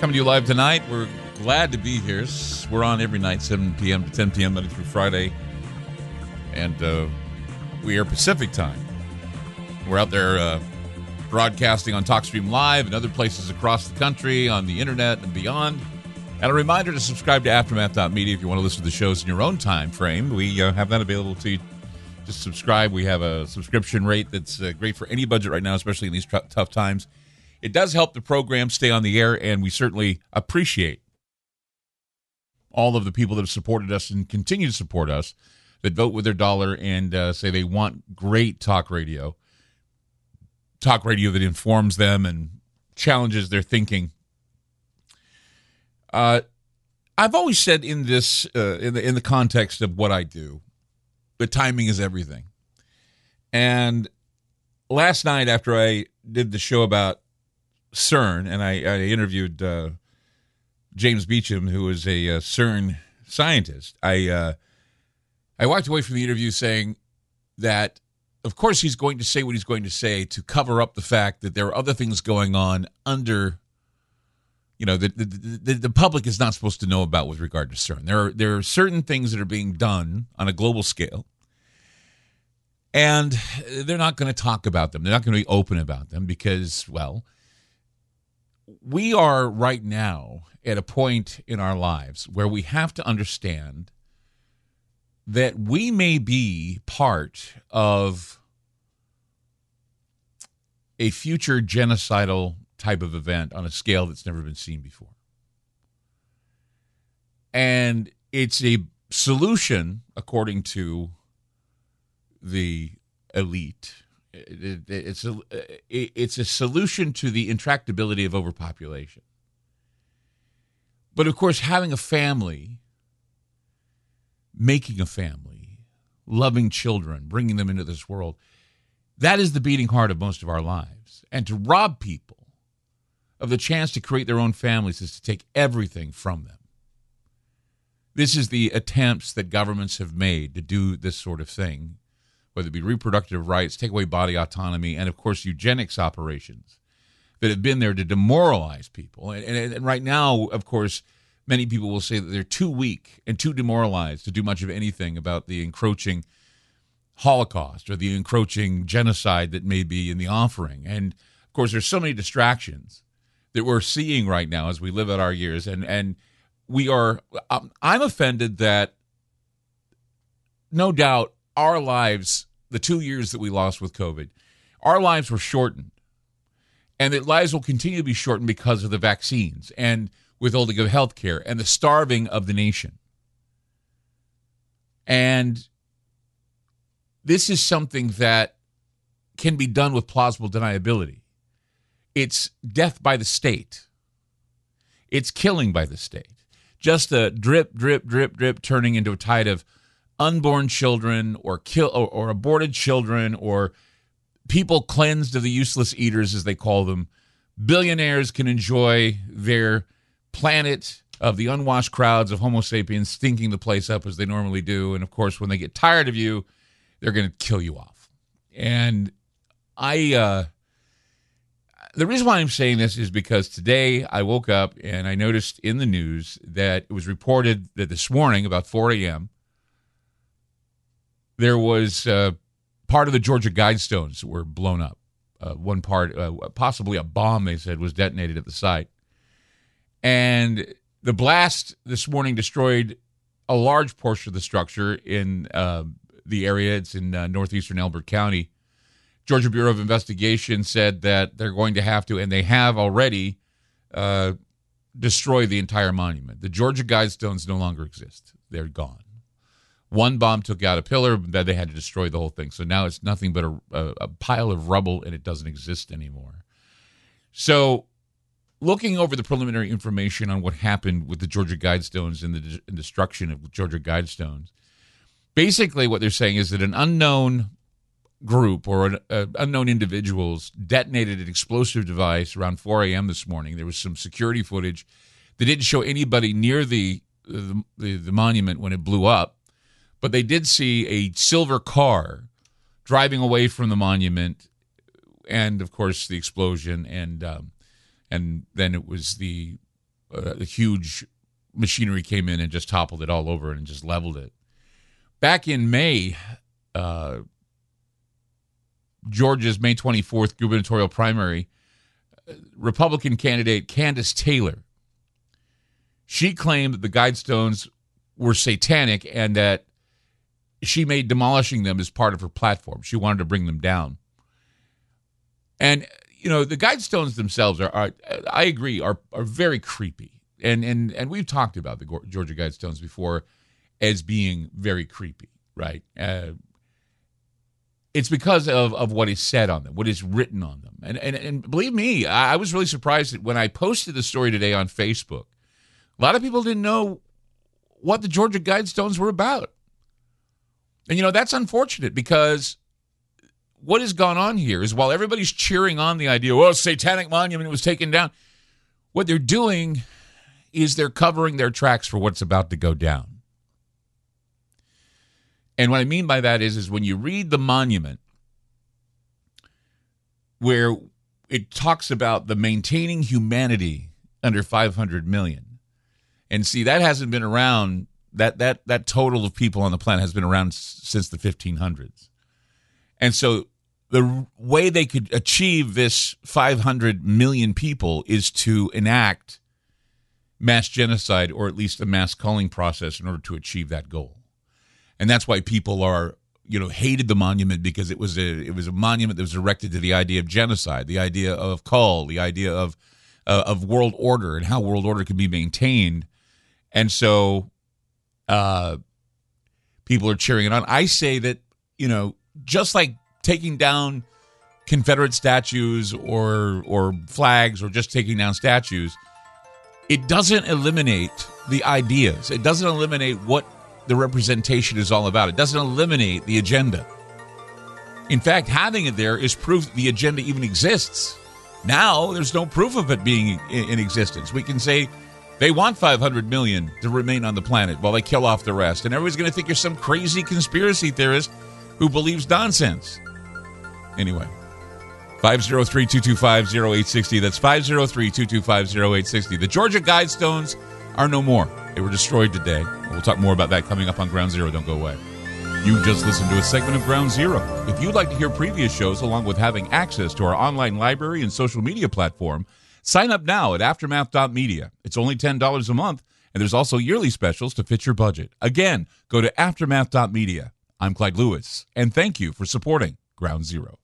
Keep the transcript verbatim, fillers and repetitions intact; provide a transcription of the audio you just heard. Coming to you live tonight. We're glad to be here. We're on every night, seven p.m. to ten p.m., Monday through Friday. And uh, we are Pacific time. We're out there uh, broadcasting on TalkStream Live and other places across the country, on the internet and beyond. And a reminder to subscribe to aftermath dot media if you want to listen to the shows in your own time frame. We uh, have that available to you. Just subscribe. We have a subscription rate that's uh, great for any budget right now, especially in these t- tough times. It does help the program stay on the air, and we certainly appreciate all of the people that have supported us and continue to support us, that vote with their dollar and uh, say they want great talk radio, talk radio that informs them and challenges their thinking. Uh, I've always said in this, uh, in the in the context of what I do, the timing is everything. And last night, after I did the show about CERN, and I, I interviewed uh, James Beecham, who is a uh, CERN scientist, I uh, I walked away from the interview saying that, of course, he's going to say what he's going to say to cover up the fact that there are other things going on under. You know, the, the the the public is not supposed to know about with regard to CERN. There are, there are certain things that are being done on a global scale, and they're not going to talk about them. They're not going to be open about them because, well, we are right now at a point in our lives where we have to understand that we may be part of a future genocidal type of event on a scale that's never been seen before. And it's a solution, according to the elite, it's a, it's a solution to the intractability of overpopulation. But of course, having a family, making a family, loving children, bringing them into this world, that is the beating heart of most of our lives. And to rob people of the chance to create their own families is to take everything from them. This is the attempts that governments have made to do this sort of thing, whether it be reproductive rights, take away body autonomy, and, of course, eugenics operations that have been there to demoralize people. And, and, and right now, of course, many people will say that they're too weak and too demoralized to do much of anything about the encroaching Holocaust or the encroaching genocide that may be in the offering. And, of course, there's so many distractions that we're seeing right now as we live out our years. And and we are, um, I'm offended that no doubt our lives, the two years that we lost with COVID, our lives were shortened, and that lives will continue to be shortened because of the vaccines and withholding of health care and the starving of the nation. And this is something that can be done with plausible deniability. It's death by the state. It's killing by the state. Just a drip, drip, drip, drip, turning into a tide of unborn children or kill or, or aborted children or people cleansed of the useless eaters, as they call them. Billionaires can enjoy their planet of the unwashed crowds of Homo sapiens stinking the place up as they normally do. And, of course, when they get tired of you, they're going to kill you off. And I uh, – the reason why I'm saying this is because today I woke up and I noticed in the news that it was reported that this morning about four a.m. there was uh, part of the Georgia Guidestones were blown up. Uh, one part, uh, possibly a bomb, they said, was detonated at the site. And the blast this morning destroyed a large portion of the structure in uh, the area. It's in uh, northeastern Elbert County. Georgia Bureau of Investigation said that they're going to have to, and they have already, uh, destroy the entire monument. The Georgia Guidestones no longer exist. They're gone. One bomb took out a pillar, but they had to destroy the whole thing. So now it's nothing but a, a, a pile of rubble, and it doesn't exist anymore. So looking over the preliminary information on what happened with the Georgia Guidestones and the de- and destruction of Georgia Guidestones, basically what they're saying is that an unknown group or an, uh, unknown individuals detonated an explosive device around four a.m. this morning. There was some security footage that didn't show anybody near the the, the, the monument when it blew up, but they did see a silver car driving away from the monument and, of course, the explosion. And um, and then it was the, uh, the huge machinery came in and just toppled it all over and just leveled it. Back in May, uh, Georgia's May twenty-fourth gubernatorial primary, Republican candidate Candace Taylor, she claimed that the Guidestones were satanic and that she made demolishing them as part of her platform. She wanted to bring them down. And, you know, the Guidestones themselves are, are I agree, are are very creepy. And, and and we've talked about the Georgia Guidestones before as being very creepy, right? Uh, it's because of, of what is said on them, what is written on them. And, and, and believe me, I was really surprised that when I posted the story today on Facebook, a lot of people didn't know what the Georgia Guidestones were about. And, you know, that's unfortunate because what has gone on here is while everybody's cheering on the idea, well, satanic monument was taken down, what they're doing is they're covering their tracks for what's about to go down. And what I mean by that is, is when you read the monument where it talks about the maintaining humanity under five hundred million, and see, that hasn't been around. That that that total of people on the planet has been around since the fifteen hundreds. And so the way they could achieve this five hundred million people is to enact mass genocide or at least a mass culling process in order to achieve that goal. And that's why people are, you know, hated the monument because it was a it was a monument that was erected to the idea of genocide, the idea of cull, the idea of uh, of world order and how world order can be maintained. And so Uh, people are cheering it on. I say that, you know, just like taking down Confederate statues or or flags or just taking down statues, it doesn't eliminate the ideas. It doesn't eliminate what the representation is all about. It doesn't eliminate the agenda. In fact, having it there is proof the agenda even exists. Now there's no proof of it being in, in existence. We can say they want five hundred million to remain on the planet while they kill off the rest. And everybody's going to think you're some crazy conspiracy theorist who believes nonsense. Anyway, five oh three, two two five, oh eight six oh. That's five oh three, two two five, oh eight six oh. The Georgia Guidestones are no more. They were destroyed today. We'll talk more about that coming up on Ground Zero. Don't go away. You just listened to a segment of Ground Zero. If you'd like to hear previous shows along with having access to our online library and social media platform, sign up now at Aftermath dot media. It's only ten dollars a month, and there's also yearly specials to fit your budget. Again, go to Aftermath dot media. I'm Clyde Lewis, and thank you for supporting Ground Zero.